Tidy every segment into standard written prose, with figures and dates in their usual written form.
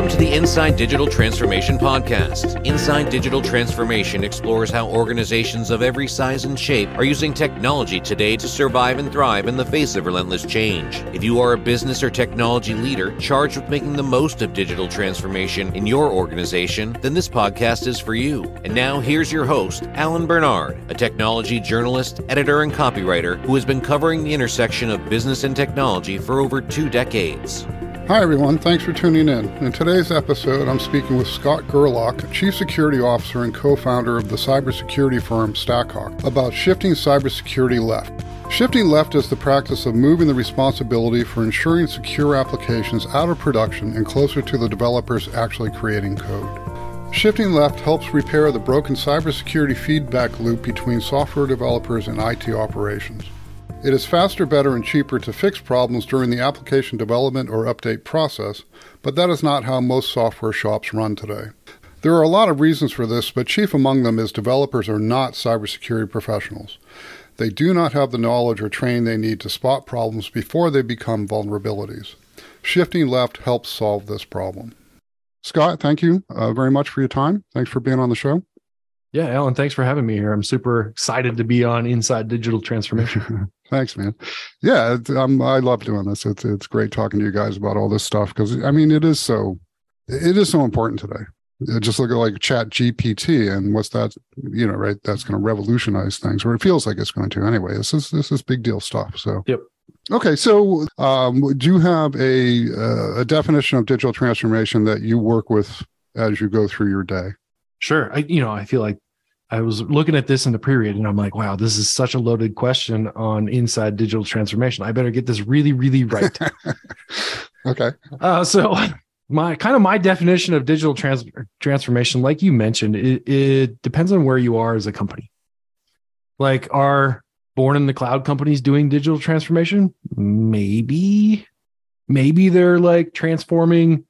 Welcome to the Inside Digital Transformation podcast. Inside Digital Transformation explores how organizations of every size and shape are using technology today to survive and thrive in the face of relentless change. If you are a business or technology leader charged with making the most of digital transformation in your organization, then this podcast is for you. And now here's your host, Allen Bernard, a technology journalist, editor, and copywriter who has been covering the intersection of business and technology for over 2 decades. Hi everyone, thanks for tuning in. In today's episode, I'm speaking with Scott Gerlach, Chief Security Officer and co-founder of the cybersecurity firm StackHawk, about shifting cybersecurity left. Shifting left is the practice of moving the responsibility for ensuring secure applications out of production and closer to the developers actually creating code. Shifting left helps repair the broken cybersecurity feedback loop between software developers and IT operations. It is faster, better, and cheaper to fix problems during the application development or update process, but that is not how most software shops run today. There are a lot of reasons for this, but chief among them is developers are not cybersecurity professionals. They do not have the knowledge or training they need to spot problems before they become vulnerabilities. Shifting left helps solve this problem. Scott, thank you very much for your time. Thanks for being on the show. Yeah, Allen, thanks for having me here. I'm super excited to be on Inside Digital Transformation. Thanks, man. Yeah, I love doing this. It's great talking to you guys about all this stuff because, I mean, it is so important today. Just look at like Chat GPT and what's that, right? That's going to revolutionize things, or it feels like it's going to anyway. This is big deal stuff. So, yep. Okay, so do you have a definition of digital transformation that you work with as you go through your day? Sure. I feel like I was looking at this in the pre-read and I'm like, wow, this is such a loaded question on Inside Digital Transformation. I better get this really, really right. Okay. So my definition of digital transformation, like you mentioned, it depends on where you are as a company. Like, are born in the cloud companies doing digital transformation? Maybe they're like transforming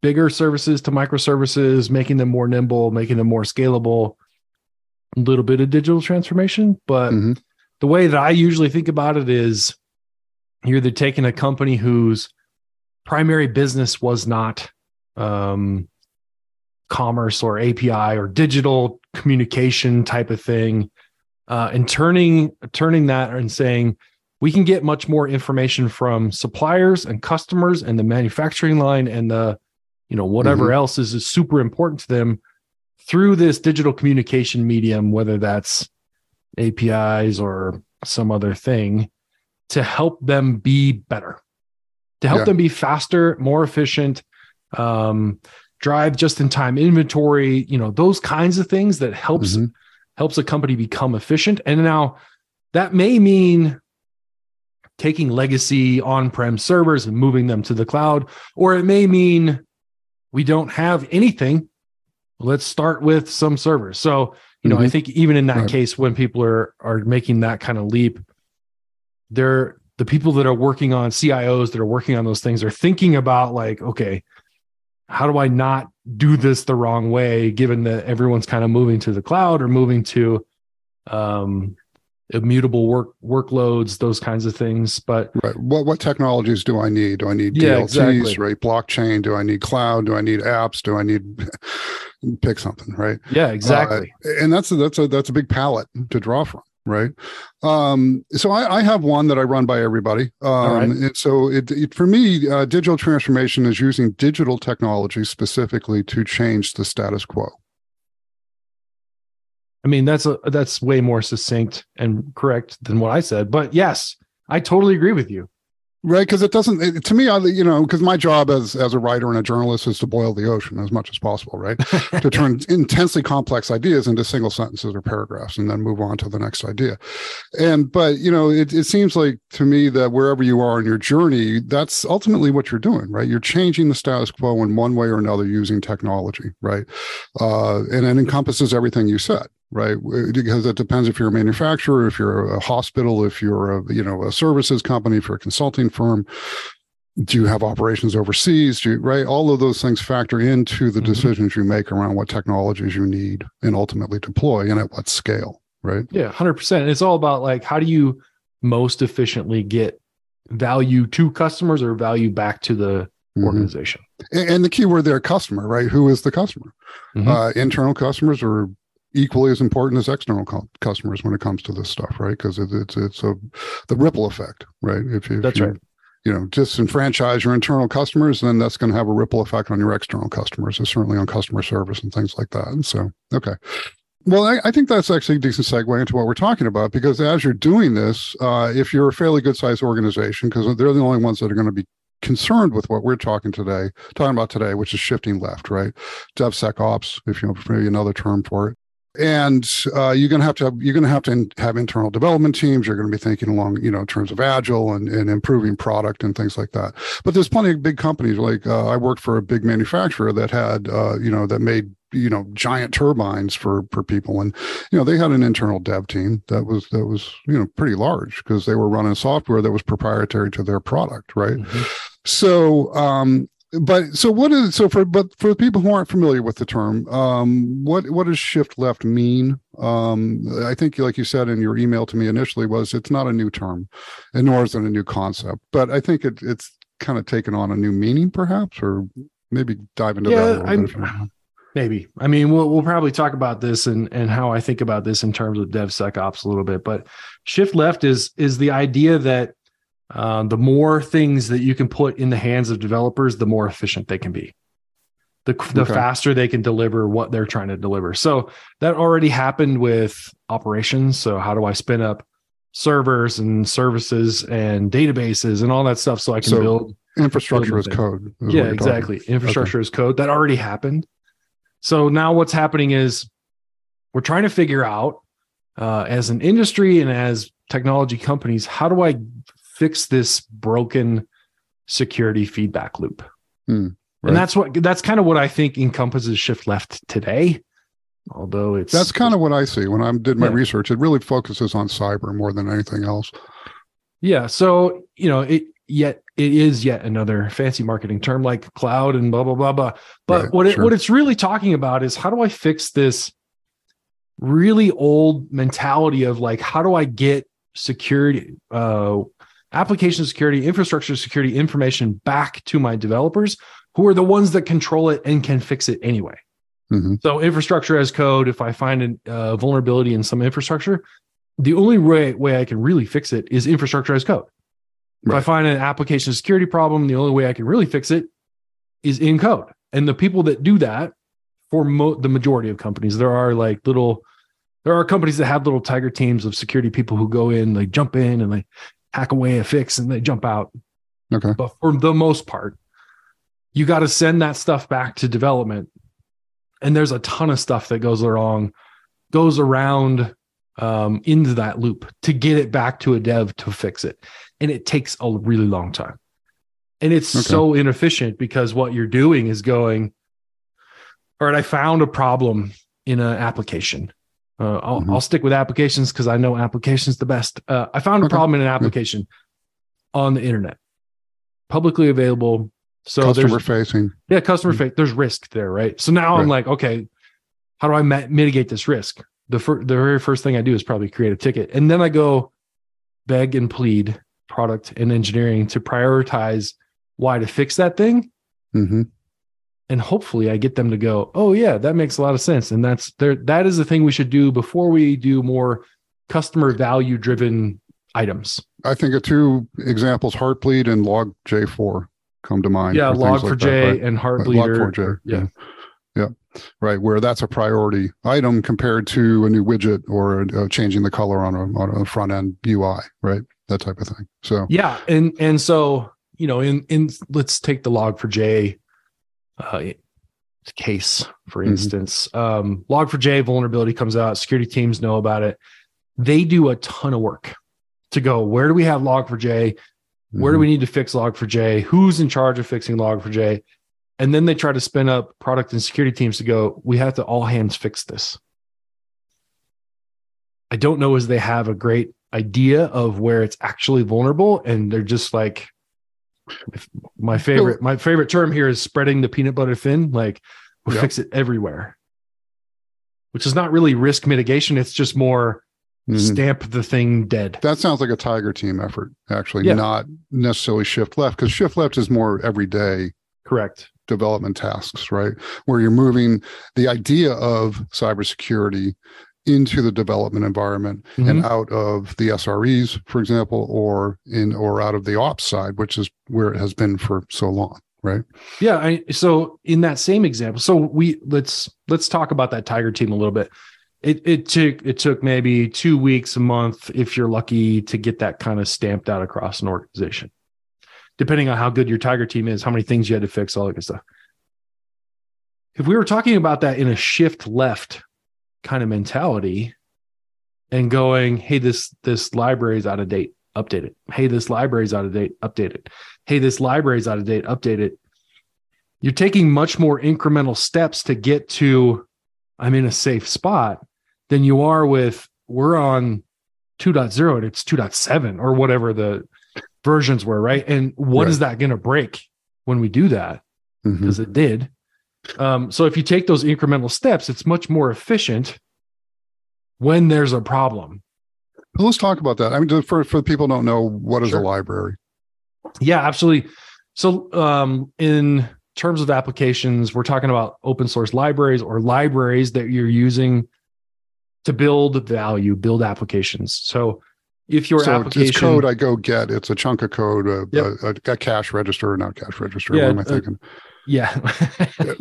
bigger services to microservices, making them more nimble, making them more scalable, a little bit of digital transformation. But the way that I usually think about it is you're either taking a company whose primary business was not commerce or API or digital communication type of thing, and turning that and saying, we can get much more information from suppliers and customers and the manufacturing line and the whatever else is super important to them through this digital communication medium, whether that's APIs or some other thing, to help them be better, to help them be faster, more efficient, drive just-in-time inventory, those kinds of things that helps a company become efficient. And now that may mean taking legacy on-prem servers and moving them to the cloud, or it may mean we don't have anything. Let's start with some servers. So, I think even in that case, when people are making that kind of leap, the people that are working on CIOs that are working on those things are thinking about like, okay, how do I not do this the wrong way, given that everyone's kind of moving to the cloud or moving to immutable workloads, those kinds of things. But what technologies do I need? Do I need DLTs, right? Blockchain? Do I need cloud? Do I need apps? Do I need pick something, right? Yeah, exactly. And that's a big palette to draw from, right? So I have one that I run by everybody. And so it for me, digital transformation is using digital technology specifically to change the status quo. I mean, that's way more succinct and correct than what I said, but yes, I totally agree with you. Right, because because my job as a writer and a journalist is to boil the ocean as much as possible, right? To turn intensely complex ideas into single sentences or paragraphs and then move on to the next idea. But it seems like to me that wherever you are in your journey, that's ultimately what you're doing, right? You're changing the status quo in one way or another using technology, right? And it encompasses everything you said. Right, because it depends if you're a manufacturer, if you're a hospital, if you're a services company, if you're a consulting firm, do you have operations overseas? All of those things factor into the decisions you make around what technologies you need and ultimately deploy and at what scale. Right? Yeah, 100%. It's all about like how do you most efficiently get value to customers or value back to the organization. And the key word there, customer, right? Who is the customer? Mm-hmm. Internal customers are equally as important as external customers when it comes to this stuff, right? Because it's the ripple effect, right? If you disenfranchise your internal customers, then that's going to have a ripple effect on your external customers, and certainly on customer service and things like that. And so, okay. Well, I think that's actually a decent segue into what we're talking about, because as you're doing this, if you're a fairly good-sized organization, because they're the only ones that are going to be concerned with what we're talking about today, which is shifting left, right? DevSecOps, if you know, maybe another term for it. And you're going to have internal development teams. You're going to be thinking along, in terms of agile and improving product and things like that. But there's plenty of big companies. Like I worked for a big manufacturer that had, that made, giant turbines for people. And, they had an internal dev team that was, pretty large, because they were running software that was proprietary to their product. Right. Mm-hmm. So for people who aren't familiar with the term, what does shift left mean? I think, like you said in your email to me initially, was it's not a new term, and nor is it a new concept. But I think it's kind of taken on a new meaning, perhaps, or maybe dive into that a little bit if you want. Maybe. I mean, we'll probably talk about this and how I think about this in terms of DevSecOps a little bit. But shift left is the idea that the more things that you can put in the hands of developers, the more efficient they can be, the faster they can deliver what they're trying to deliver. So that already happened with operations. So how do I spin up servers and services and databases and all that stuff so I can build infrastructure as code? Yeah, exactly. Infrastructure as code. That already happened. So now what's happening is we're trying to figure out as an industry and as technology companies, how do I fix this broken security feedback loop? Right. And that's kind of what I think encompasses shift left today. Although that's kind of what I see when I did my research. It really focuses on cyber more than anything else. Yeah. So, it is yet another fancy marketing term like cloud and blah, blah, blah, blah. But what it's really talking about is, how do I fix this really old mentality of like, how do I get security, application security, infrastructure security information back to my developers, who are the ones that control it and can fix it anyway. Mm-hmm. So infrastructure as code, if I find a vulnerability in some infrastructure, the only way I can really fix it is infrastructure as code. Right. If I find an application security problem, the only way I can really fix it is in code. And the people that do that, for the majority of companies, there are companies that have little tiger teams of security people who go in, they jump in and they hack away a fix and they jump out. Okay. But for the most part, you got to send that stuff back to development. And there's a ton of stuff that goes around into that loop to get it back to a dev to fix it. And it takes a really long time. And it's so inefficient, because what you're doing is going, all right, I found a problem in an application. I'll stick with applications because I know applications the best. I found a problem in an application on the internet, publicly available. So customer facing. Yeah, customer facing. There's risk there, right? So now I'm like, okay, how do I mitigate this risk? The very first thing I do is probably create a ticket, and then I go beg and plead product and engineering to prioritize why to fix that thing. Mm-hmm. And hopefully I get them to go, oh yeah, that makes a lot of sense. And that is the thing we should do before we do more customer value driven items. I think of two examples, Heartbleed and Log4j come to mind. Yeah, Log4j and Heartbleed. Log4j. Yeah. Right. Where that's a priority item compared to a new widget or changing the color on a front end UI, right? That type of thing. So yeah. And so, let's take the Log4j case, for instance. Log4j vulnerability comes out, security teams know about it. They do a ton of work to go, where do we have Log4j? Where do we need to fix Log4j? Who's in charge of fixing Log4j? And then they try to spin up product and security teams to go, we have to all hands fix this. I don't know as they have a great idea of where it's actually vulnerable, and they're just like, my favorite term here is spreading the peanut butter thin. Like, we'll fix it everywhere, which is not really risk mitigation. It's just more stamp the thing dead. That sounds like a tiger team effort, actually, not necessarily shift left, because shift left is more every day. Correct. development tasks, right? Where you're moving the idea of cybersecurity into the development environment and out of the SREs, for example, or out of the ops side, which is where it has been for so long, right? Yeah. So in that same example, so let's talk about that Tiger team a little bit. It took maybe 2 weeks, a month, if you're lucky, to get that kind of stamped out across an organization, depending on how good your Tiger team is, how many things you had to fix, all that good stuff. If we were talking about that in a shift left kind of mentality and going, hey, this library is out of date, update it. Hey, this library is out of date, update it. Hey, this library is out of date, update it. You're taking much more incremental steps to get to, I'm in a safe spot, than you are with, we're on 2.0 and it's 2.7 or whatever the versions were, right? And what is that going to break when we do that? Because it did. So if you take those incremental steps, it's much more efficient when there's a problem. Let's talk about that. I mean, for people who don't know, what is a library? Yeah, absolutely. So in terms of applications, we're talking about open source libraries or libraries that you're using to build value, build applications. So if your application... it's code I go get. It's a chunk of code, a cash register, not cash register. Yeah, what am I thinking? Yeah,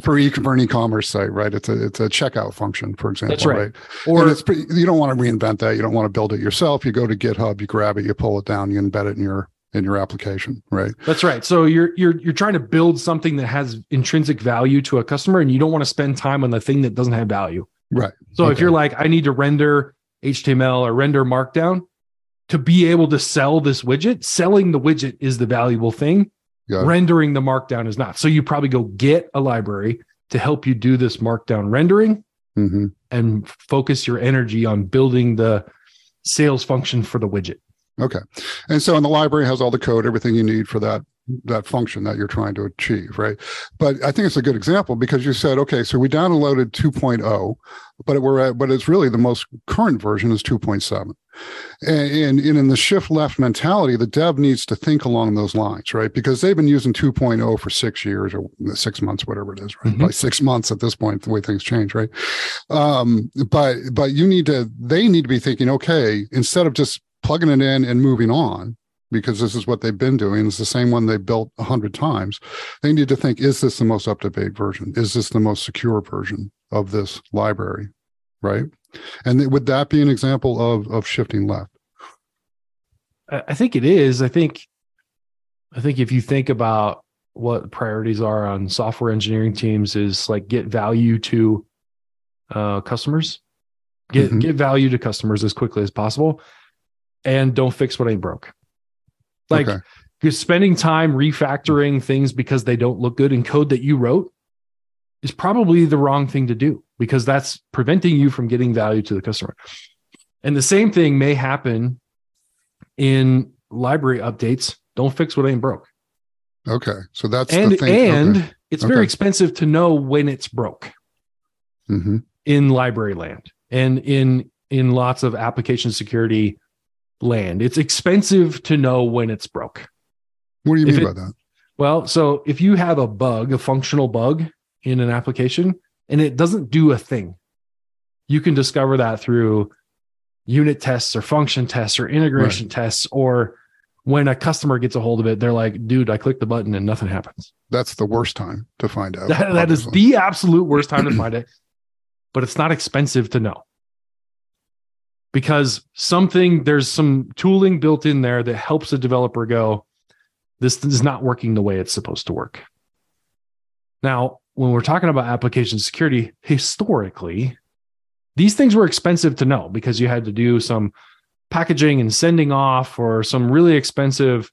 for an e-commerce site, right? It's a checkout function, for example. That's right. Or you don't want to reinvent that. You don't want to build it yourself. You go to GitHub, you grab it, you pull it down, you embed it in your application, right? That's right. So you're trying to build something that has intrinsic value to a customer, and you don't want to spend time on the thing that doesn't have value, right? So if you're like, I need to render HTML or render Markdown to be able to sell this widget, selling the widget is the valuable thing. Rendering the Markdown is not. So you probably go get a library to help you do this Markdown rendering and focus your energy on building the sales function for the widget. Okay. And so in the library has all the code, everything you need for that function that you're trying to achieve, right? But I think it's a good example because you said, okay, so we downloaded 2.0, but it's really the most current version is 2.7. And in the shift left mentality, the dev needs to think along those lines, right? Because they've been using 2.0 for 6 years or 6 months, whatever it is, right? By 6 months at this point, the way things change, right? But they need to be thinking, okay, instead of just plugging it in and moving on, because this is what they've been doing. It's the same one they built 100 times. They need to think, is this the most up-to-date version? Is this the most secure version of this library, right? And would that be an example of shifting left? I think it is. I think if you think about what priorities are on software engineering teams is like get value to customers, get value to customers as quickly as possible, and don't fix what ain't broke. Like you're spending time refactoring things because they don't look good in code that you wrote is probably the wrong thing to do because that's preventing you from getting value to the customer. And the same thing may happen in library updates. Don't fix what ain't broke. Okay. So that's the thing. And it's very expensive to know when it's broke in library land and in lots of application security land. It's expensive to know when it's broke. What do you mean by that? Well, so if you have a bug, a functional bug in an application, and it doesn't do a thing, you can discover that through unit tests or function tests or integration tests, or when a customer gets a hold of it, they're like, dude, I clicked the button and nothing happens. That's the worst time to find out. That is the absolute worst time to find it, but it's not expensive to know. Because there's some tooling built in there that helps a developer go, this is not working the way it's supposed to work. Now, when we're talking about application security, historically, these things were expensive to know because you had to do some packaging and sending off or some really expensive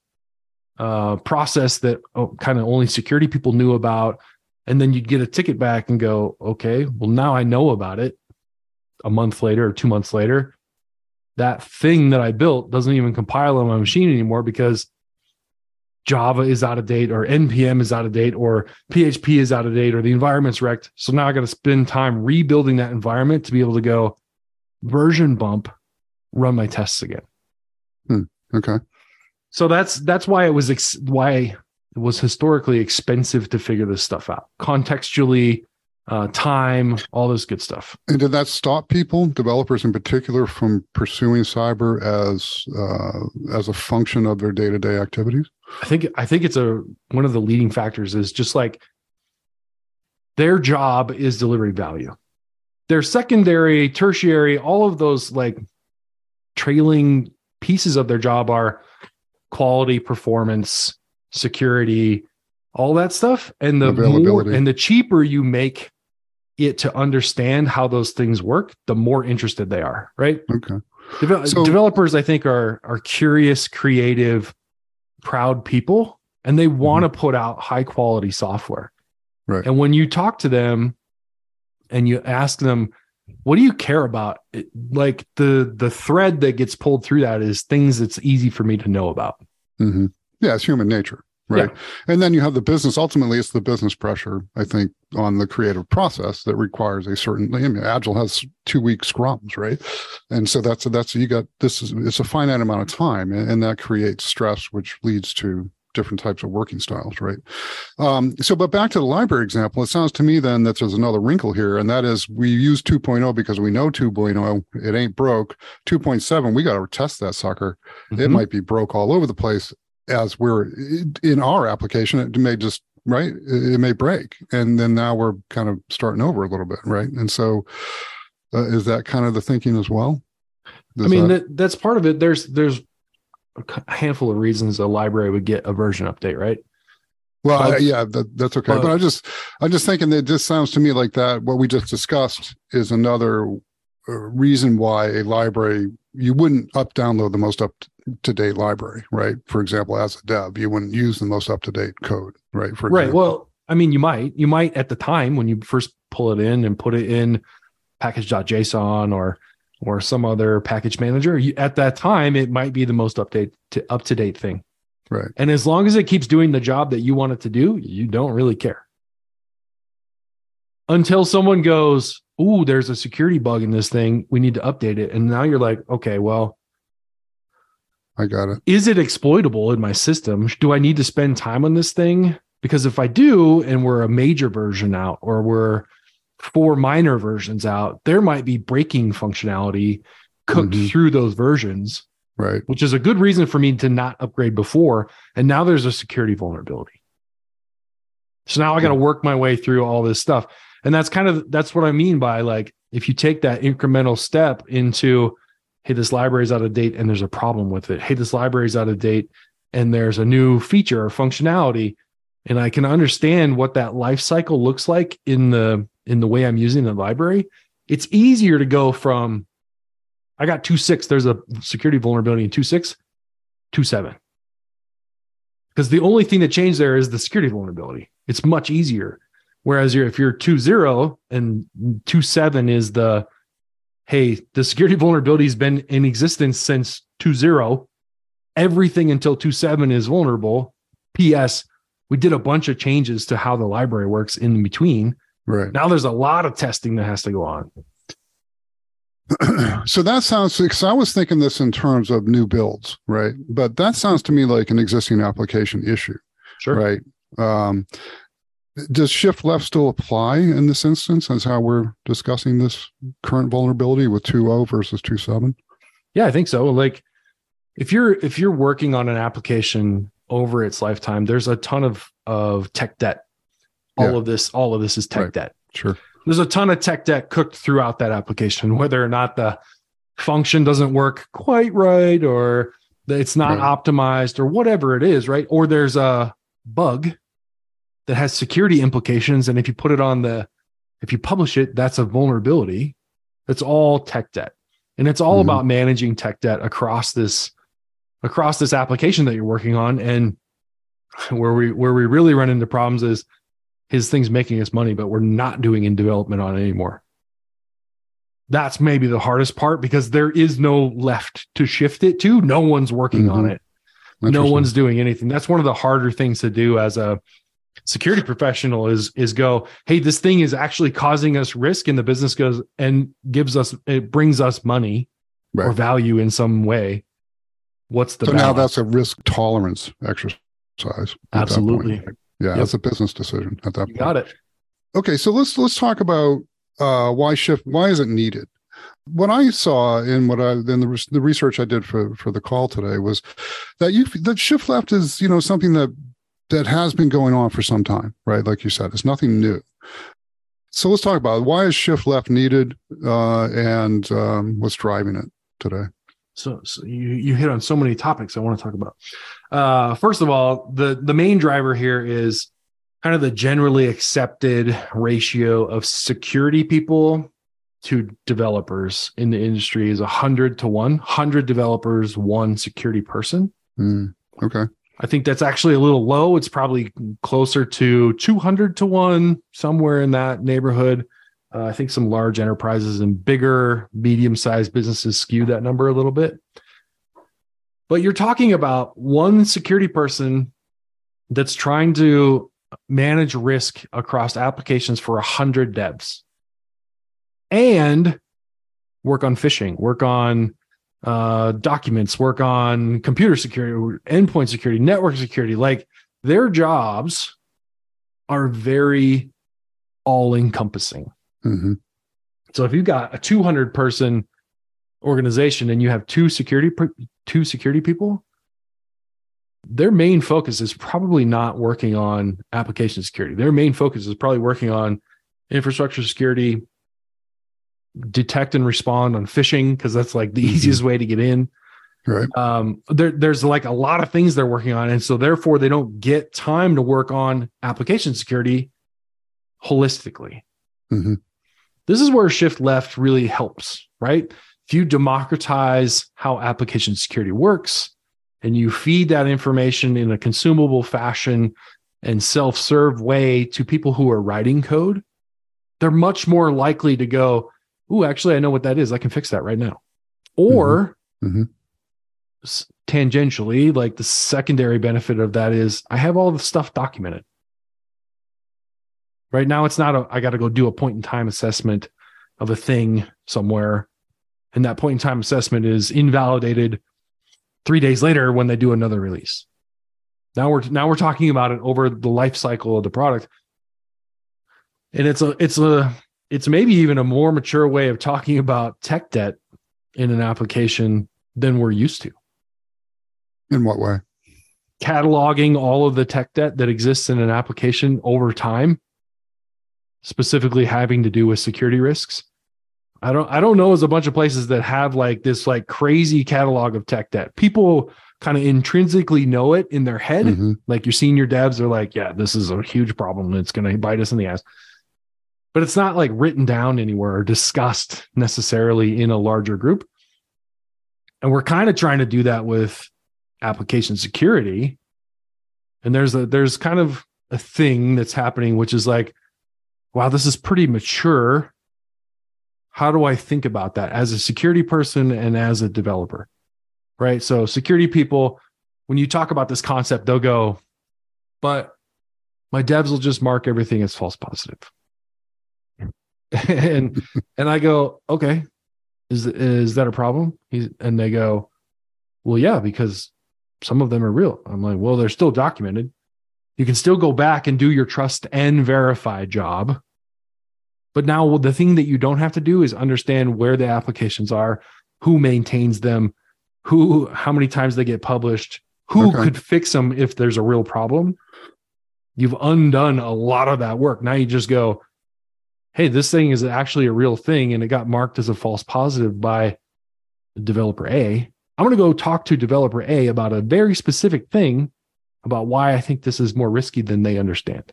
process that kind of only security people knew about. And then you'd get a ticket back and go, okay, well, now I know about it a month later or 2 months later. That thing that I built doesn't even compile on my machine anymore because Java is out of date or NPM is out of date or PHP is out of date or the environment's wrecked. So now I got to spend time rebuilding that environment to be able to go version bump, run my tests again. Okay. So that's why it was historically expensive to figure this stuff out contextually, time, all this good stuff. And did that stop people, developers in particular, from pursuing cyber as a function of their day-to-day activities? I think it's one of the leading factors is just like their job is delivering value. Their secondary, tertiary, all of those like trailing pieces of their job are quality, performance, security, all that stuff. And the availability. More, and the cheaper you make it to understand how those things work, the more interested they are, right? Okay. Developers, I think, are curious, creative, proud people, and they want to put out high quality software. Right. And when you talk to them and you ask them, what do you care about? Like the thread that gets pulled through that is things that's easy for me to know about. Mm-hmm. Yeah, it's human nature. Right. Yeah. And then you have the business. Ultimately, it's the business pressure, I think, on the creative process that requires a certain, I mean, Agile has 2-week scrums, right? And so that's you got, this is, it's a finite amount of time, and that creates stress, which leads to different types of working styles, right? But back to the library example, it sounds to me then that there's another wrinkle here, and that is we use 2.0 because we know 2.0, it ain't broke. 2.7, we got to test that sucker. Mm-hmm. It might be broke all over the place. As we're in our application, it may just, right? It may break. And then now we're kind of starting over a little bit, right? And so is that kind of the thinking as well? That's part of it. There's a handful of reasons a library would get a version update, right? Well, that's okay. But I'm just thinking that it just sounds to me like that. What we just discussed is another reason why a library, you wouldn't download the most up-to-date library, right? For example, as a dev, you wouldn't use the most up-to-date code, right? Right. Well, I mean, you might at the time when you first pull it in and put it in package.json or some other package manager, at that time, it might be the most up-to-date thing. Right. And as long as it keeps doing the job that you want it to do, you don't really care. Until someone goes, ooh, there's a security bug in this thing. We need to update it. And now you're like, okay, well, I got it. Is it exploitable in my system? Do I need to spend time on this thing? Because if I do, and we're a major version out, or we're 4 minor versions out, there might be breaking functionality cooked through those versions, right? Which is a good reason for me to not upgrade before. And now there's a security vulnerability. So now I got to work my way through all this stuff. And that's what I mean by like, if you take that incremental step into, hey, this library is out of date and there's a problem with it. Hey, this library is out of date and there's a new feature or functionality. And I can understand what that life cycle looks like in the way I'm using the library. It's easier to go from, I got 2.6, there's a security vulnerability in 2.6, 2.7. Because the only thing that changed there is the security vulnerability. It's much easier. Whereas if you're 2.0 and 2.7 is the, hey, the security vulnerability has been in existence since 2.0. Everything until 2.7 is vulnerable. P.S. We did a bunch of changes to how the library works in between. Right. Now there's a lot of testing that has to go on. So that sounds, because I was thinking this in terms of new builds, right? But that sounds to me like an existing application issue. Sure. Right. Does shift left still apply in this instance as how we're discussing this current vulnerability with 2.0 versus 2.7? Yeah, I think so. Like if you're working on an application over its lifetime, there's a ton of tech debt. All of this is tech debt. Sure. There's a ton of tech debt cooked throughout that application, whether or not the function doesn't work quite right, or it's not optimized, or whatever it is, right? Or there's a bug that has security implications. And if you put it on if you publish it, that's a vulnerability. That's all tech debt. And it's all about managing tech debt across this application that you're working on. And where we really run into problems is his thing's making us money, but we're not doing in development on it anymore. That's maybe the hardest part, because there is no left to shift it to. No one's working on it. No one's doing anything. That's one of the harder things to do as a security professional is go, hey, this thing is actually causing us risk, and the business goes and brings us money or value in some way. What's the balance? Now that's a risk tolerance exercise. size. Absolutely. Yeah, that's a business decision at that point. You got it. Okay, so let's talk about why shift. Why is it needed? What I saw in the research I did for the call today was that that shift left is something that has been going on for some time, right? Like you said, it's nothing new. So let's talk about it. Why is shift left needed, and what's driving it today? So you hit on so many topics I want to talk about. First of all, the main driver here is kind of the generally accepted ratio of security people to developers in the industry is 100 to 1. 100 developers, 1 security person. Okay. I think that's actually a little low. It's probably closer to 200 to 1, somewhere in that neighborhood. I think some large enterprises and bigger, medium-sized businesses skew that number a little bit. But you're talking about 1 security person that's trying to manage risk across applications for 100 devs and work on phishing, work on documents, work on computer security, endpoint security, network security. Like, their jobs are very all-encompassing. Mm-hmm. So if you've got a 200 person organization and you have two security people, their main focus is probably not working on application security. Their main focus is probably working on infrastructure security, detect and respond on phishing, because that's like the easiest way to get in. Right. There's like a lot of things they're working on. And so therefore they don't get time to work on application security holistically. Mm-hmm. This is where shift left really helps, right? If you democratize how application security works and you feed that information in a consumable fashion and self-serve way to people who are writing code, they're much more likely to go, "Ooh, actually, I know what that is. I can fix that right now." Or tangentially, like the secondary benefit of that is I have all the stuff documented. Right now, it's not I got to go do a point in time assessment of a thing somewhere. And that point in time assessment is invalidated 3 days later when they do another release. Now we're talking about it over the life cycle of the product. And it's maybe even a more mature way of talking about tech debt in an application than we're used to. In what way? Cataloging all of the tech debt that exists in an application over time, specifically having to do with security risks. I don't know as a bunch of places that have like this like crazy catalog of tech debt. People kind of intrinsically know it in their head. Mm-hmm. Like your senior devs are like, yeah, this is a huge problem and it's going to bite us in the ass. But it's not like written down anywhere or discussed necessarily in a larger group. And we're kind of trying to do that with application security. And there's kind of a thing that's happening, which is like, wow, this is pretty mature. How do I think about that as a security person and as a developer, right? So security people, when you talk about this concept, they'll go, but my devs will just mark everything as false positive. And I go, okay, is that a problem? And they go, well, yeah, because some of them are real. I'm like, well, they're still documented. You can still go back and do your trust and verify job. But now the thing that you don't have to do is understand where the applications are, who maintains them, how many times they get published, who could fix them if there's a real problem. You've undone a lot of that work. Now you just go, hey, this thing is actually a real thing and it got marked as a false positive by developer A. I'm going to go talk to developer A about a very specific thing, about why I think this is more risky than they understand.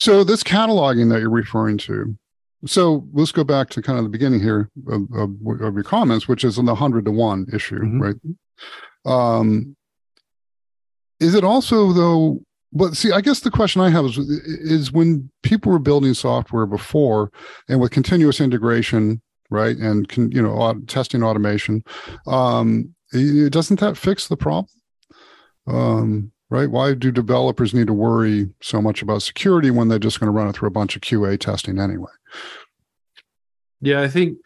So this cataloging that you're referring to, so let's go back to kind of the beginning here of your comments, which is on the 100 to 1 issue, right? Is it also though, but see, I guess the question I have is when people were building software before and with continuous integration, right? And testing automation, doesn't that fix the problem? Right? Why do developers need to worry so much about security when they're just going to run it through a bunch of QA testing anyway? Yeah, I think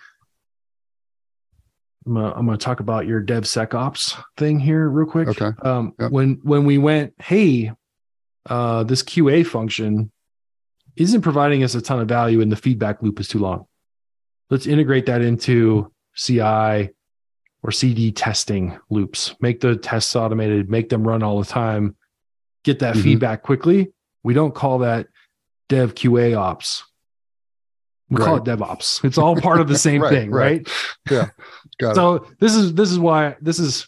I'm going to talk about your DevSecOps thing here real quick. Okay. Yep. When we went, hey, this QA function isn't providing us a ton of value and the feedback loop is too long. Let's integrate that into CI or CD testing loops. Make the tests automated, make them run all the time, get that feedback quickly. We don't call that dev QA ops. We call it DevOps. It's all part of the same thing, right? Yeah. Got it. So this is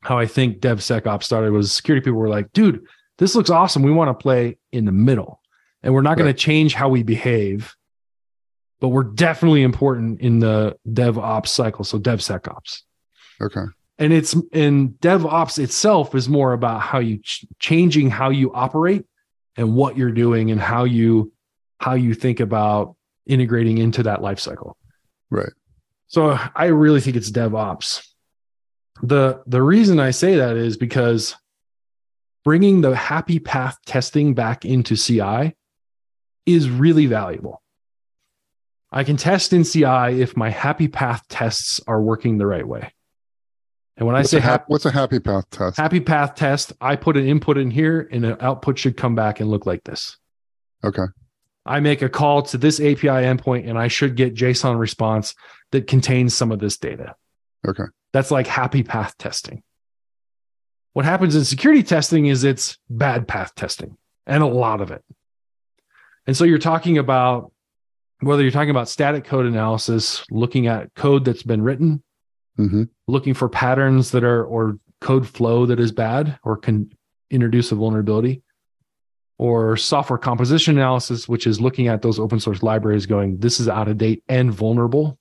how I think DevSecOps started. Was security people were like, dude, this looks awesome. We want to play in the middle, and we're not going to change how we behave, but we're definitely important in the DevOps cycle. So DevSecOps. Okay. And DevOps itself is more about how you changing how you operate and what you're doing and how you think about integrating into that life cycle. Right. So I really think it's DevOps. The reason I say that is because bringing the happy path testing back into CI is really valuable. I can test in CI if my happy path tests are working the right way. And when what's a happy path test? Happy path test, I put an input in here and an output should come back and look like this. Okay. I make a call to this API endpoint and I should get JSON response that contains some of this data. Okay. That's like happy path testing. What happens in security testing is it's bad path testing, and a lot of it. And so you're talking about, whether you're talking about static code analysis, looking at code that's been written, looking for patterns that are, or code flow that is bad or can introduce a vulnerability, or software composition analysis, which is looking at those open source libraries going, this is out of date and vulnerable,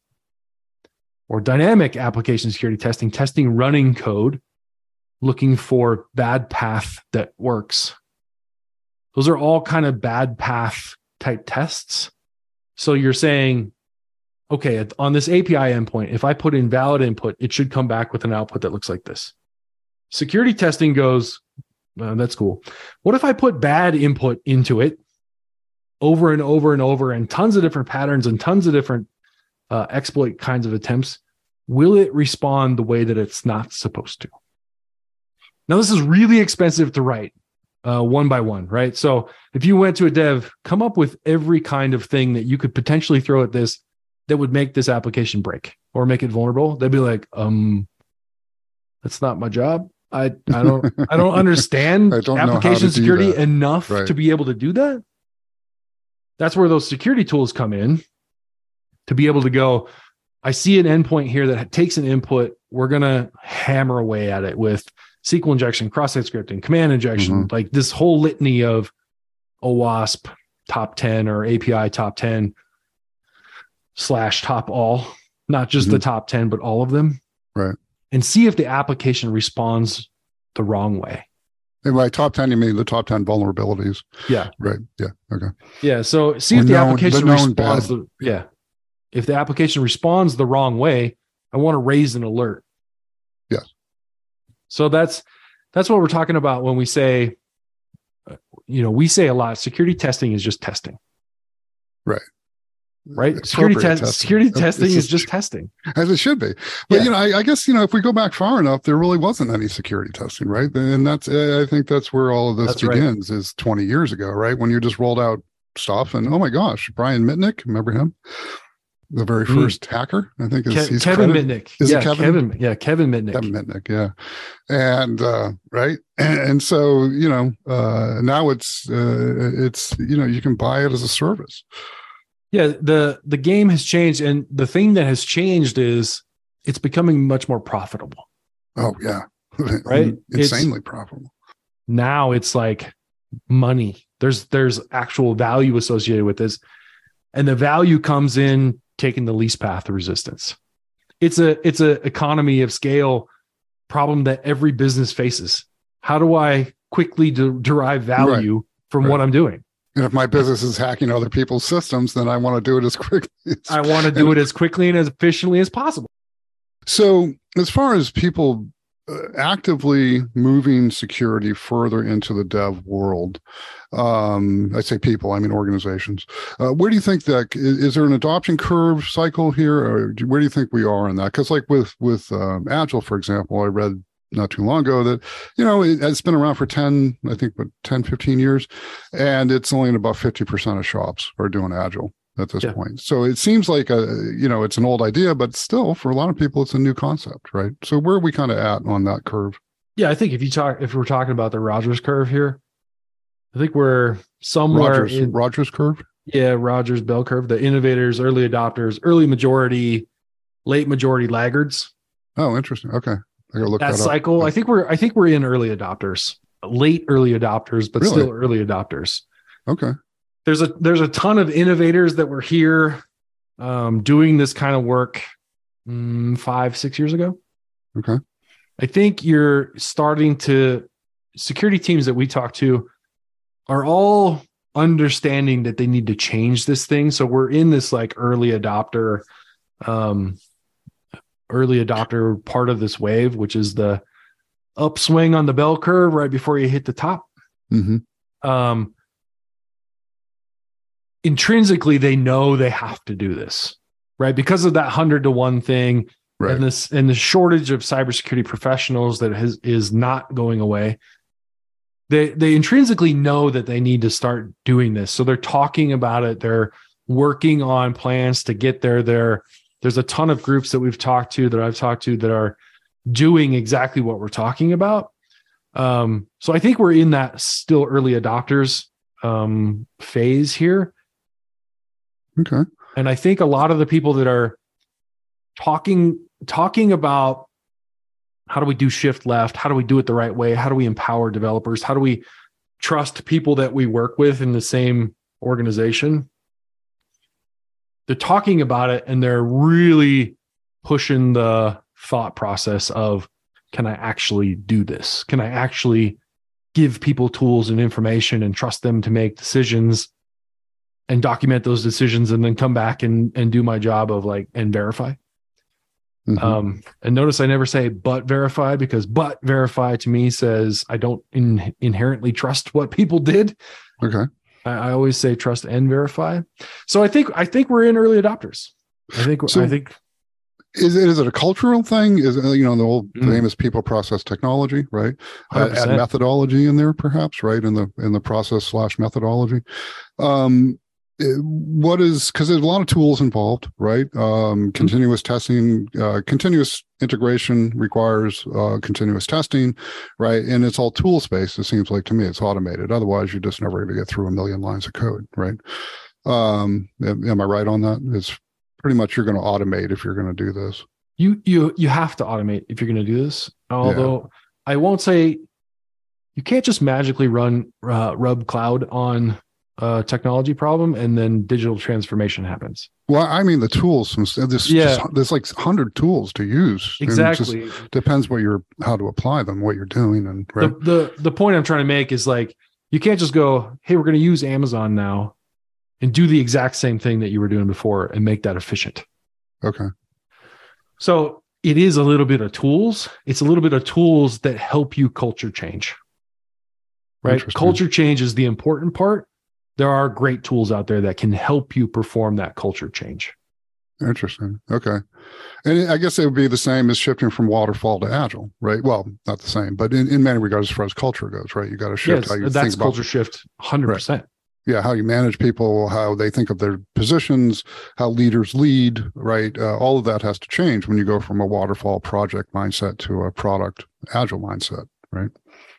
or dynamic application security testing running code, looking for bad path that works. Those are all kind of bad path type tests. So you're saying, okay, on this API endpoint, if I put in valid input, it should come back with an output that looks like this. Security testing goes, that's cool. What if I put bad input into it over and over and over and tons of different patterns and tons of different exploit kinds of attempts? Will it respond the way that it's not supposed to? Now, this is really expensive to write one by one, right? So if you went to a dev, come up with every kind of thing that you could potentially throw at this that would make this application break or make it vulnerable, they'd be like, that's not my job. I don't understand application security enough to be able to do that. That's where those security tools come in, to be able to go, I see an endpoint here that takes an input. We're going to hammer away at it with SQL injection, cross-site scripting, command injection, like this whole litany of OWASP top 10 or API top 10 / top all, not just the top 10, but all of them. Right. And see if the application responds the wrong way. And by top 10, you mean the top 10 vulnerabilities. Yeah. Right. Yeah. Okay. Yeah. So see if if the application responds the wrong way, I want to raise an alert. Yes. Yeah. So that's what we're talking about when we say, we say a lot, security testing is just testing. Right. Right. Security testing is just testing. As it should be. But, I guess, if we go back far enough, there really wasn't any security testing, right? And I think that's where all of this begins is 20 years ago, right? When you just rolled out stuff and, oh my gosh, Brian Mitnick, remember him? The very first hacker, I think, is Kevin Mitnick. Kevin Mitnick. Kevin Mitnick, yeah. And and so now it's you can buy it as a service. Yeah, the game has changed, and the thing that has changed is it's becoming much more profitable. Oh yeah, right, insanely profitable. Now it's like money. There's actual value associated with this, and the value comes in taking the least path of resistance. It's a economy of scale problem that every business faces. How do I quickly derive value from what I'm doing? And if my business is hacking other people's systems, then I want to do it as quickly. I want to do it as quickly and as efficiently as possible. So as far as people actively moving security further into the dev world. I say people, I mean organizations. Where do you think that, is there an adoption curve cycle here? Or where do you think we are in that? Because like with Agile, for example, I read not too long ago that, it's been around for 10, 15 years, and it's only in about 50% of shops are doing Agile at this point. So it seems like, it's an old idea, but still for a lot of people, it's a new concept, right? So where are we kind of at on that curve? Yeah, I think if we're talking about the Rogers curve here, I think we're somewhere Rogers curve? Yeah, Rogers bell curve, the innovators, early adopters, early majority, late majority laggards. Oh, interesting. Okay. I gotta look that cycle. Up. I think we're in early adopters, late early adopters, but still early adopters. Okay. There's a ton of innovators that were here doing this kind of work 5-6 years ago. Okay. I think you're starting to security teams that we talk to are all understanding that they need to change this thing. So we're in this like early adopter part of this wave, which is the upswing on the bell curve right before you hit the top. Mm-hmm. Intrinsically, they know they have to do this, right? Because of that 100-to-1 thing, right, and the shortage of cybersecurity professionals that is not going away. They intrinsically know that they need to start doing this, so they're talking about it. They're working on plans to get there. There's a ton of groups that we've talked to, that I've talked to, that are doing exactly what we're talking about. So I think we're in that still early adopters phase here. Okay. And I think a lot of the people that are talking about how do we do shift left? How do we do it the right way? How do we empower developers? How do we trust people that we work with in the same organization? They're talking about it, and they're really pushing the thought process of, can I actually do this? Can I actually give people tools and information and trust them to make decisions and document those decisions and then come back and do my job of and verify? Mm-hmm. And notice I never say but verify, because but verify to me says I don't inherently trust what people did. Okay. I always say trust and verify. So I think we're in early adopters. I think is it a cultural thing? Is the old name is people, process, technology, right? Add methodology in there, perhaps, right? In the process / methodology. What is, because there's a lot of tools involved, right? Continuous testing, continuous integration requires continuous testing, right? And it's all tools based, it seems like to me. It's automated. Otherwise, you're just never going to get through a million lines of code, right? Am I right on that? It's pretty much you're going to automate if you're going to do this. You have to automate if you're going to do this. Although I won't say you can't just magically run rub cloud on technology problem and then digital transformation happens. Well, I mean the tools. There's like 100 tools to use. Exactly. It just depends how to apply them, what you're doing, and right? The point I'm trying to make is you can't just go, hey, we're going to use Amazon now and do the exact same thing that you were doing before and make that efficient. Okay. So it is a little bit of tools. It's a little bit of tools that help you culture change. Right. Culture change is the important part. There are great tools out there that can help you perform that culture change. Interesting. Okay. And I guess it would be the same as shifting from waterfall to Agile, right? Well, not the same, but in many regards as far as culture goes, right? You got to shift how you think about culture shift 100%. Right. Yeah, how you manage people, how they think of their positions, how leaders lead, right? All of that has to change when you go from a waterfall project mindset to a product Agile mindset, right?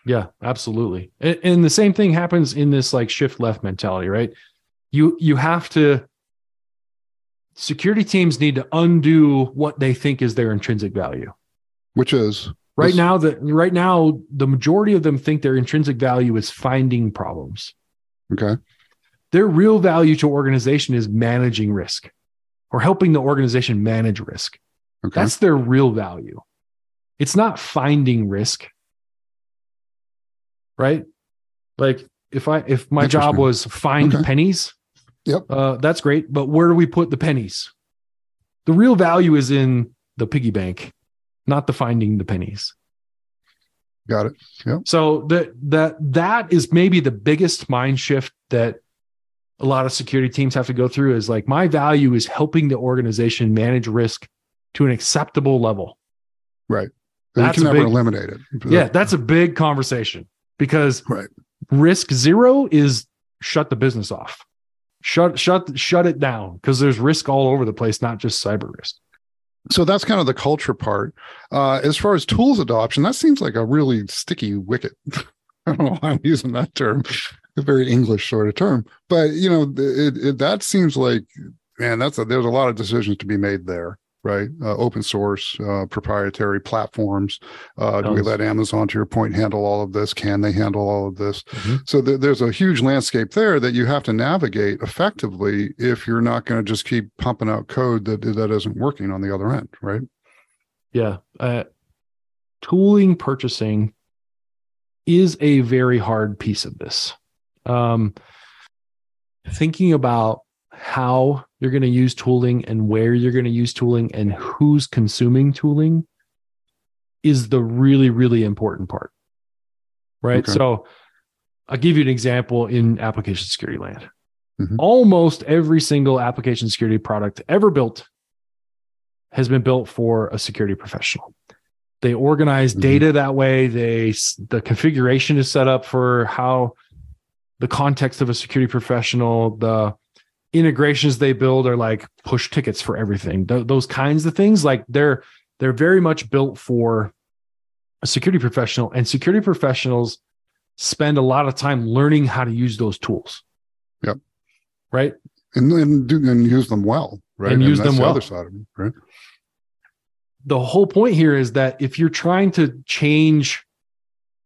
Yeah, absolutely. And the same thing happens in this shift left mentality, right? Security teams need to undo what they think is their intrinsic value. Which is? Right now, the majority of them think their intrinsic value is finding problems. Okay. Their real value to organization is managing risk or helping the organization manage risk. Okay. That's their real value. It's not finding risk. Right? If my job was find pennies, that's great. But where do we put the pennies? The real value is in the piggy bank, not the finding the pennies. Got it. Yeah. So that is maybe the biggest mind shift that a lot of security teams have to go through, is like, my value is helping the organization manage risk to an acceptable level. Right. And you can never eliminate it. Yeah. That's a big conversation, because risk zero is shut the business off. Shut it down, because there's risk all over the place, not just cyber risk. So that's kind of the culture part. As far as tools adoption, that seems like a really sticky wicket. I don't know why I'm using that term, a very English sort of term. But, you know, that seems like, man, there's a lot of decisions to be made there, right? Open source, proprietary platforms. Do we let Amazon, to your point, handle all of this? Can they handle all of this? Mm-hmm. So there's a huge landscape there that you have to navigate effectively if you're not going to just keep pumping out code that isn't working on the other end, right? Yeah. Tooling purchasing is a very hard piece of this. Thinking about how you're going to use tooling and where you're going to use tooling and who's consuming tooling is the really, really important part, right? Okay. So I'll give you an example in application security land. Mm-hmm. Almost every single application security product ever built has been built for a security professional. They organize data that way. The configuration is set up for how the context of a security professional, the integrations they build are like push tickets for everything. Those kinds of things, like they're very much built for a security professional, and security professionals spend a lot of time learning how to use those tools. Yep. Right. And use them well. Right. And use them well. The other side of it, right? The whole point here is that if you're trying to change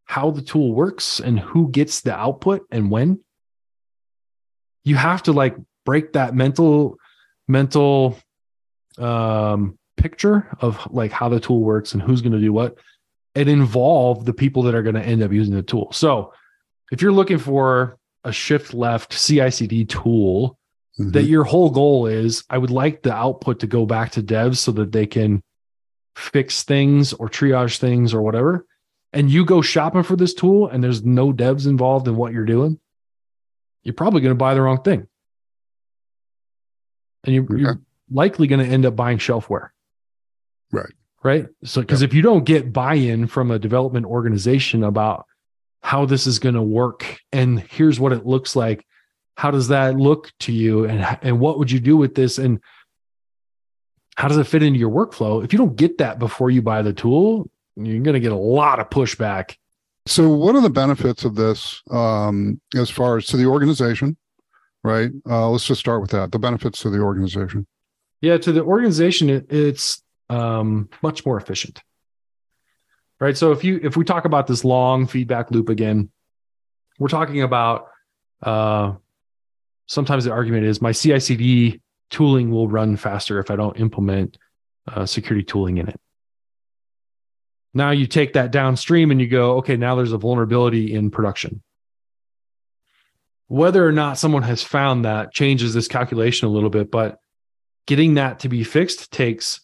how the tool works and who gets the output and when, you have to like break that mental picture of like how the tool works and who's going to do what, and involve the people that are going to end up using the tool. So if you're looking for a shift left CI/CD tool, mm-hmm. that your whole goal is, I would like the output to go back to devs so that they can fix things or triage things or whatever, and you go shopping for this tool and there's no devs involved in what you're doing, you're probably going to buy the wrong thing. And you're likely going to end up buying shelfware. Right. Right. So, because if you don't get buy-in from a development organization about how this is going to work and here's what it looks like, how does that look to you? And what would you do with this? And how does it fit into your workflow? If you don't get that before you buy the tool, you're going to get a lot of pushback. So what are the benefits of this as far as to the organization, right? Let's just start with that. The benefits to the organization. Yeah, to the organization, it's much more efficient, right? So if we talk about this long feedback loop again, we're talking about sometimes the argument is my CI/CD tooling will run faster if I don't implement security tooling in it. Now you take that downstream and you go, okay, now there's a vulnerability in production. Whether or not someone has found that changes this calculation a little bit, but getting that to be fixed takes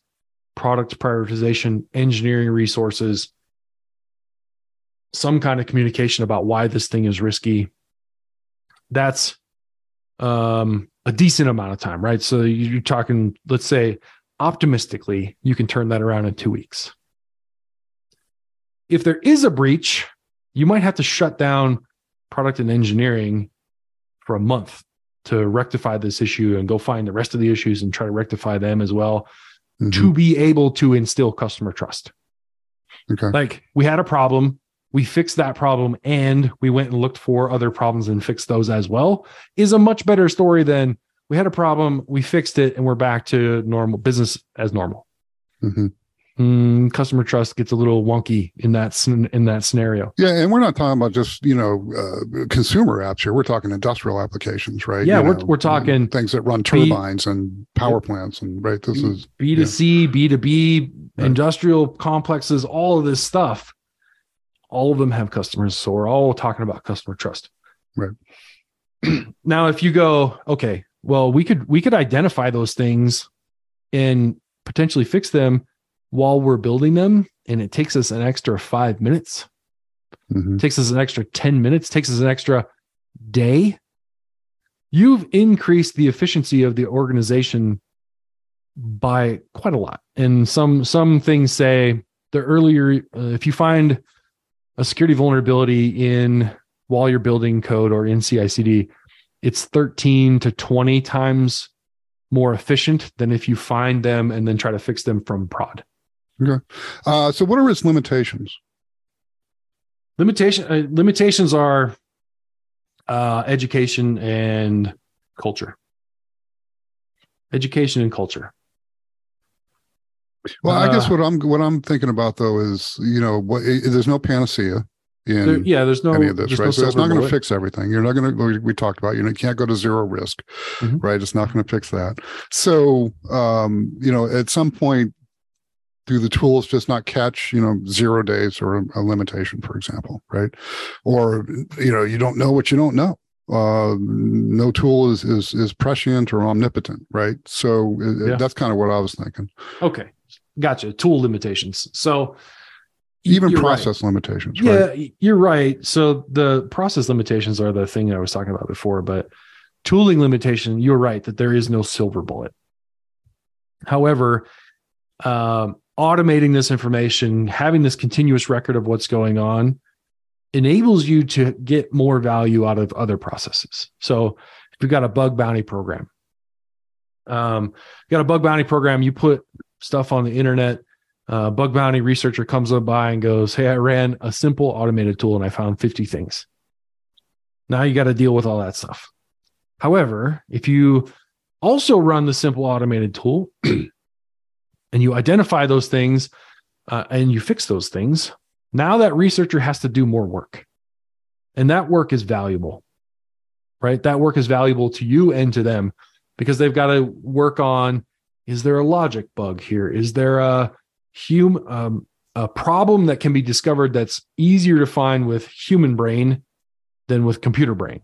product prioritization, engineering resources, some kind of communication about why this thing is risky. That's a decent amount of time, right? So you're talking, let's say, optimistically, you can turn that around in 2 weeks. If there is a breach, you might have to shut down product and engineering for a month to rectify this issue and go find the rest of the issues and try to rectify them as well, mm-hmm. to be able to instill customer trust. Okay. Like, we had a problem, we fixed that problem, and we went and looked for other problems and fixed those as well, is a much better story than we had a problem, we fixed it, and we're back to normal business as normal. Mm-hmm. Customer trust gets a little wonky in that scenario. Yeah, and we're not talking about just consumer apps here. We're talking industrial applications, right? Yeah, we're talking things that run turbines and power plants, and right. This is B2C, B2B, right. Industrial complexes. All of this stuff, all of them have customers, so we're all talking about customer trust, right? Now, if you go, okay, well, we could identify those things and potentially fix them while we're building them, and it takes us an extra 5 minutes Mm-hmm. Takes us an extra 10 minutes, takes us an extra day. You've increased the efficiency of the organization by quite a lot. And some things say the earlier, if you find a security vulnerability in while you're building code or in CI/CD, it's 13 to 20 times more efficient than if you find them and then try to fix them from prod. Okay. So what are its limitations? Limitations are education and culture. Education and culture. Well, I guess what I'm thinking about though is, you know, there's no panacea in there's no any of this, right? No, so it's not going to fix everything. You're not going to. We talked about you can't go to zero risk, mm-hmm. right? It's not going to fix that. So you know, at some point, do the tools just not catch, 0 days or a limitation, for example, right? Or, you don't know what you don't know. No tool is prescient or omnipotent, right? So that's kind of what I was thinking. Okay. Gotcha. Tool limitations. So even process limitations, right? Yeah, you're right. So the process limitations are the thing I was talking about before, but tooling limitation, you're right that there is no silver bullet. However, automating this information, having this continuous record of what's going on, enables you to get more value out of other processes. So if you've got a bug bounty program, you put stuff on the internet, bug bounty researcher comes up by and goes, hey, I ran a simple automated tool and I found 50 things. Now you got to deal with all that stuff. However, if you also run the simple automated tool, and you identify those things and you fix those things, now that researcher has to do more work. And that work is valuable, right? That work is valuable to you and to them because they've got to work on, is there a logic bug here? Is there a problem that can be discovered that's easier to find with human brain than with computer brain?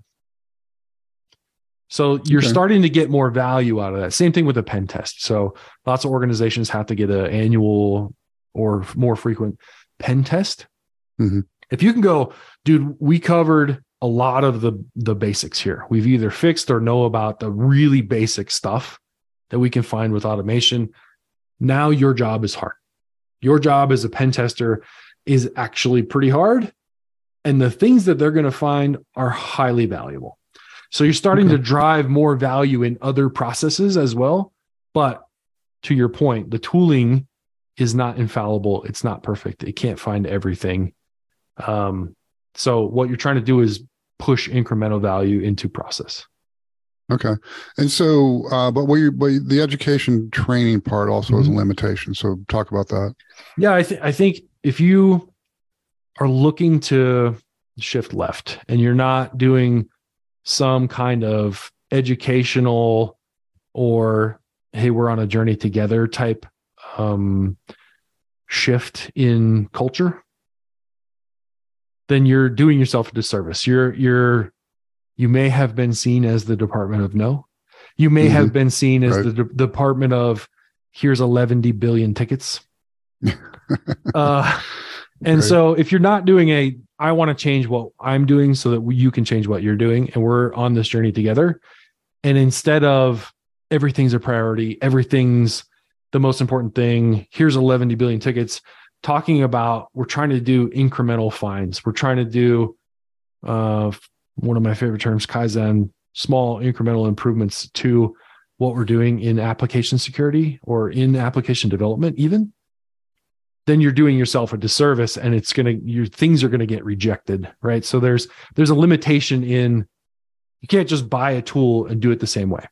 So you're starting to get more value out of that. Same thing with a pen test. So lots of organizations have to get an annual or more frequent pen test. Mm-hmm. If you can go, dude, we covered a lot of the basics here. We've either fixed or know about the really basic stuff that we can find with automation. Now your job is hard. Your job as a pen tester is actually pretty hard. And the things that they're going to find are highly valuable. So you're starting to drive more value in other processes as well. But to your point, the tooling is not infallible. It's not perfect. It can't find everything. So what you're trying to do is push incremental value into process. Okay. And so, but the education training part also is a limitation. So talk about that. Yeah. I think if you are looking to shift left and you're not doing some kind of educational or, hey, we're on a journey together type shift in culture, then you're doing yourself a disservice. You may have been seen as the department of no. You may have been seen as the department of here's 110 billion tickets. So if you're not doing I want to change what I'm doing so that you can change what you're doing. And we're on this journey together. And instead of everything's a priority, everything's the most important thing, here's 110 billion tickets, talking about, we're trying to do incremental finds. We're trying to do one of my favorite terms, Kaizen, small incremental improvements to what we're doing in application security or in application development even. Then you're doing yourself a disservice and things are going to get rejected, right? So there's a limitation in, you can't just buy a tool and do it the same way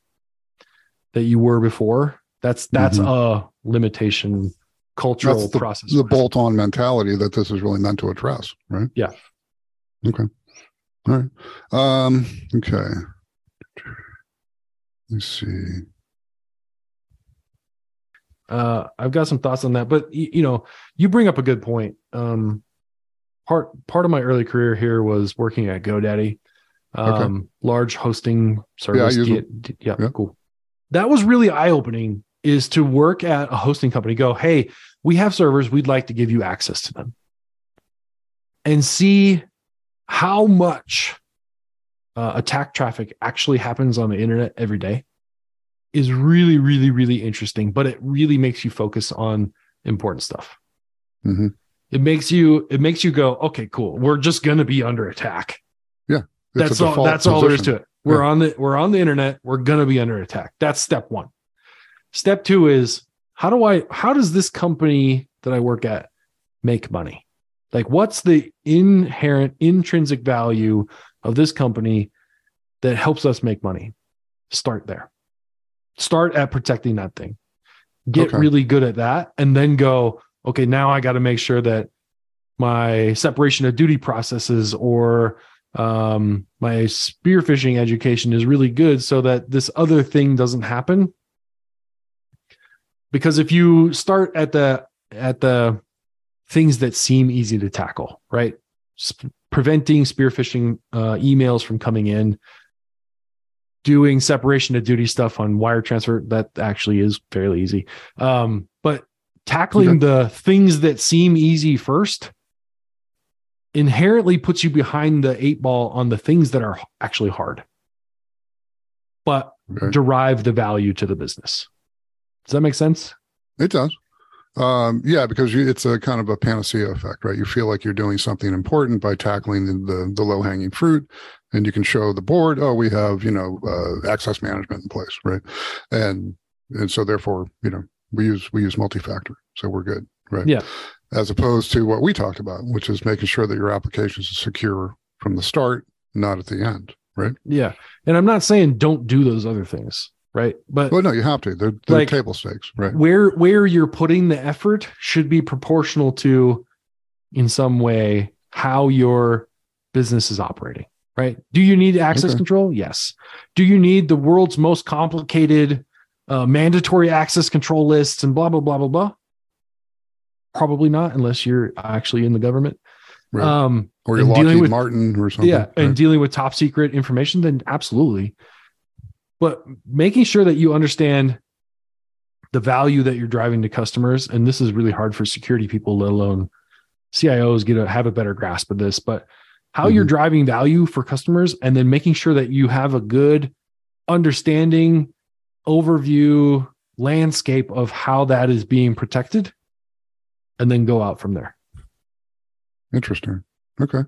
that you were before. That's a limitation cultural process. The bolt-on mentality that this is really meant to address, right? Yeah. Okay. All right. Okay. Let's see. I've got some thoughts on that, but you bring up a good point. Part of my early career here was working at GoDaddy, large hosting service. Cool. That was really eye-opening, is to work at a hosting company, go, hey, we have servers. We'd like to give you access to them. and see how much attack traffic actually happens on the internet every day is really, really, really interesting. But it really makes you focus on important stuff. Mm-hmm. It makes you go, okay, cool. We're just going to be under attack. Yeah. That's all there is to it. We're on the internet. We're going to be under attack. That's step one. Step two is how does this company that I work at make money? Like, what's the inherent intrinsic value of this company that helps us make money? Start there. Start at protecting that thing. Get really good at that, and then go, okay, now I got to make sure that my separation of duty processes or my spearfishing education is really good so that this other thing doesn't happen. Because if you start at the things that seem easy to tackle, right? Preventing spearfishing emails from coming in, doing separation of duty stuff on wire transfer, that actually is fairly easy. But tackling the things that seem easy first inherently puts you behind the 8 ball on the things that are actually hard, but derive the value to the business. Does that make sense? It does. Yeah, because it's a kind of a panacea effect, right? You feel like you're doing something important by tackling the low-hanging fruit, and you can show the board, oh, we have, access management in place, right? And so therefore, we use multi-factor, so we're good, right? Yeah. As opposed to what we talked about, which is making sure that your applications are secure from the start, not at the end, right? Yeah. And I'm not saying don't do those other things. Right. But well, no, you have to. They're like table stakes, right? Where you're putting the effort should be proportional to, in some way, how your business is operating, right? Do you need access control? Yes. Do you need the world's most complicated mandatory access control lists and blah, blah, blah, blah, blah? Probably not, unless you're actually in the government. Right. Or you're Lockheed Martin or something. Yeah. Right? And dealing with top secret information, then absolutely. But making sure that you understand the value that you're driving to customers, and this is really hard for security people, let alone CIOs, have a better grasp of this, but how you're driving value for customers, and then making sure that you have a good understanding, overview, landscape of how that is being protected, and then go out from there. Interesting. Okay.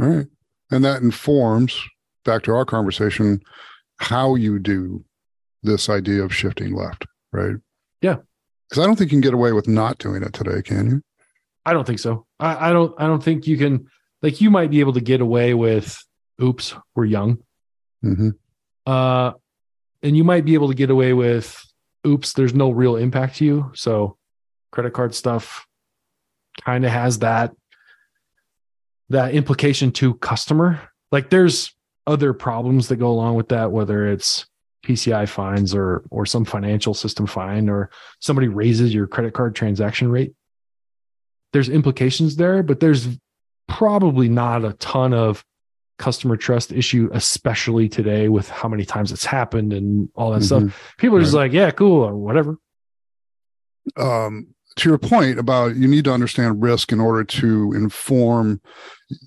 All right. And that informs, back to our conversation, how you do this idea of shifting left, right? Yeah. Because I don't think you can get away with not doing it today, can you? I don't think so. I don't think you can. Like, you might be able to get away with, oops, we're young. Mm-hmm. And you might be able to get away with, oops, there's no real impact to you. So credit card stuff kind of has that implication to customer. Like, there's other problems that go along with that, whether it's PCI fines or some financial system fine, or somebody raises your credit card transaction rate. There's implications there, but there's probably not a ton of customer trust issue, especially today with how many times it's happened and all that stuff. People are just like, yeah, cool, or whatever. To your point about, you need to understand risk in order to inform.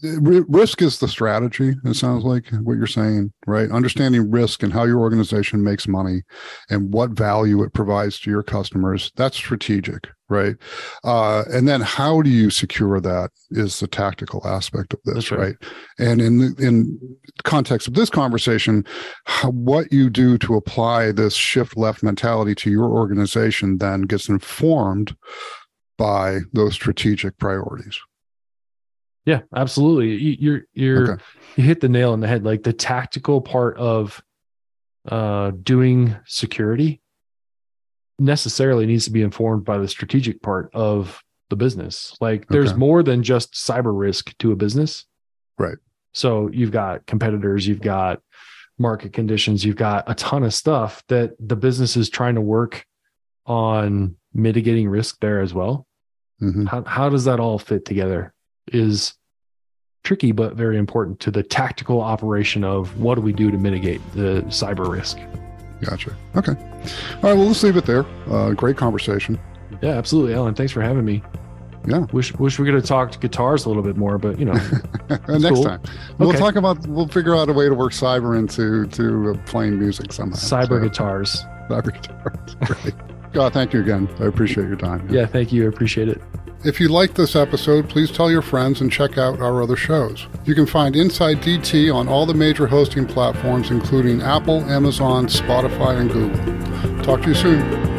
Risk is the strategy, it sounds like what you're saying, right? Understanding risk and how your organization makes money and what value it provides to your customers, that's strategic, right? And then how do you secure that is the tactical aspect of this, right? And in context of this conversation, what you do to apply this shift left mentality to your organization then gets informed by those strategic priorities. Yeah, absolutely. You hit the nail on the head. Like, the tactical part of doing security necessarily needs to be informed by the strategic part of the business. Like, there's more than just cyber risk to a business. Right. So you've got competitors, you've got market conditions, you've got a ton of stuff that the business is trying to work on mitigating risk there as well. Mm-hmm. How does that all fit together is tricky, but very important to the tactical operation of what do we do to mitigate the cyber risk. Gotcha. Okay. All right. Well, let's leave it there. Great conversation. Yeah, absolutely. Allen, thanks for having me. Yeah. Wish we could have talked guitars a little bit more, but you know. Next time. We'll figure out a way to work cyber into playing music somehow. Cyber guitars. Cyber guitars. Great. God, thank you again. I appreciate your time. Yeah, thank you. I appreciate it. If you liked this episode, please tell your friends and check out our other shows. You can find Inside DT on all the major hosting platforms, including Apple, Amazon, Spotify, and Google. Talk to you soon.